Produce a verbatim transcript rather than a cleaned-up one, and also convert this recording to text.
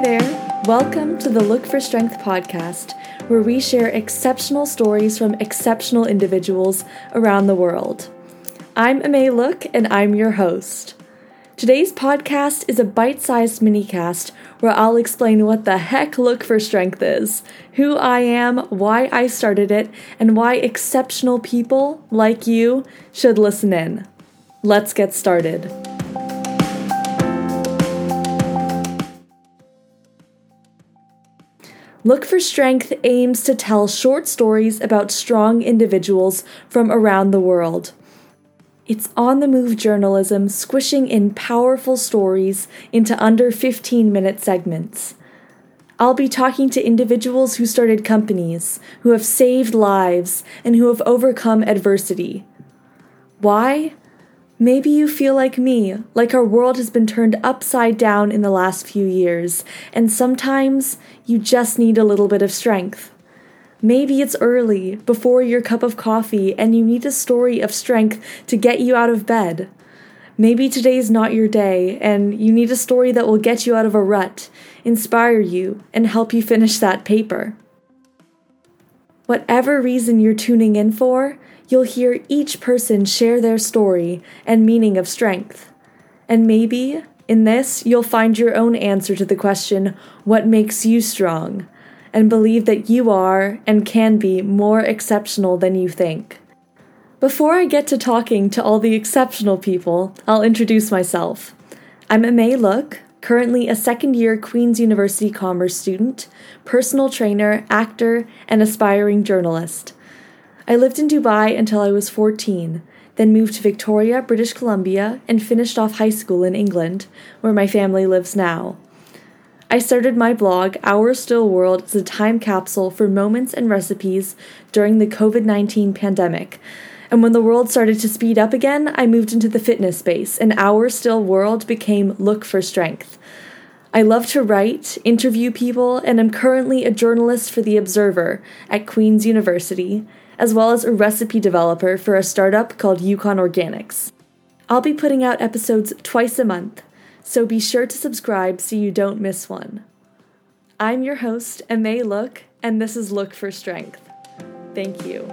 Hi there! Welcome to the Look for Strength podcast, where we share exceptional stories from exceptional individuals around the world. I'm Amae Look, and I'm your host. Today's podcast is a bite-sized minicast where I'll explain what the heck Look for Strength is, who I am, why I started it, and why exceptional people like you should listen in. Let's get started. Look for Strength aims to tell short stories about strong individuals from around the world. It's on-the-move journalism squishing in powerful stories into under fifteen-minute segments. I'll be talking to individuals who started companies, who have saved lives, and who have overcome adversity. Why? Maybe you feel like me, like our world has been turned upside down in the last few years, and sometimes you just need a little bit of strength. Maybe it's early, before your cup of coffee, and you need a story of strength to get you out of bed. Maybe today's not your day, and you need a story that will get you out of a rut, inspire you, and help you finish that paper. Whatever reason you're tuning in for, you'll hear each person share their story and meaning of strength. And maybe, in this, you'll find your own answer to the question, what makes you strong? And believe that you are and can be more exceptional than you think. Before I get to talking to all the exceptional people, I'll introduce myself. I'm Amae Look, currently a second-year Queen's University Commerce student, personal trainer, actor, and aspiring journalist. I lived in Dubai until I was fourteen, then moved to Victoria, British Columbia, and finished off high school in England, where my family lives now. I started my blog, Our Still World, as a time capsule for moments and recipes during the covid nineteen pandemic. And when the world started to speed up again, I moved into the fitness space, and Our Still World became Look for Strength. I love to write, interview people, and am currently a journalist for The Observer at Queen's University, as well as a recipe developer for a startup called Yukon Organics. I'll be putting out episodes twice a month, so be sure to subscribe so you don't miss one. I'm your host, Amae Look, and this is Look for Strength. Thank you.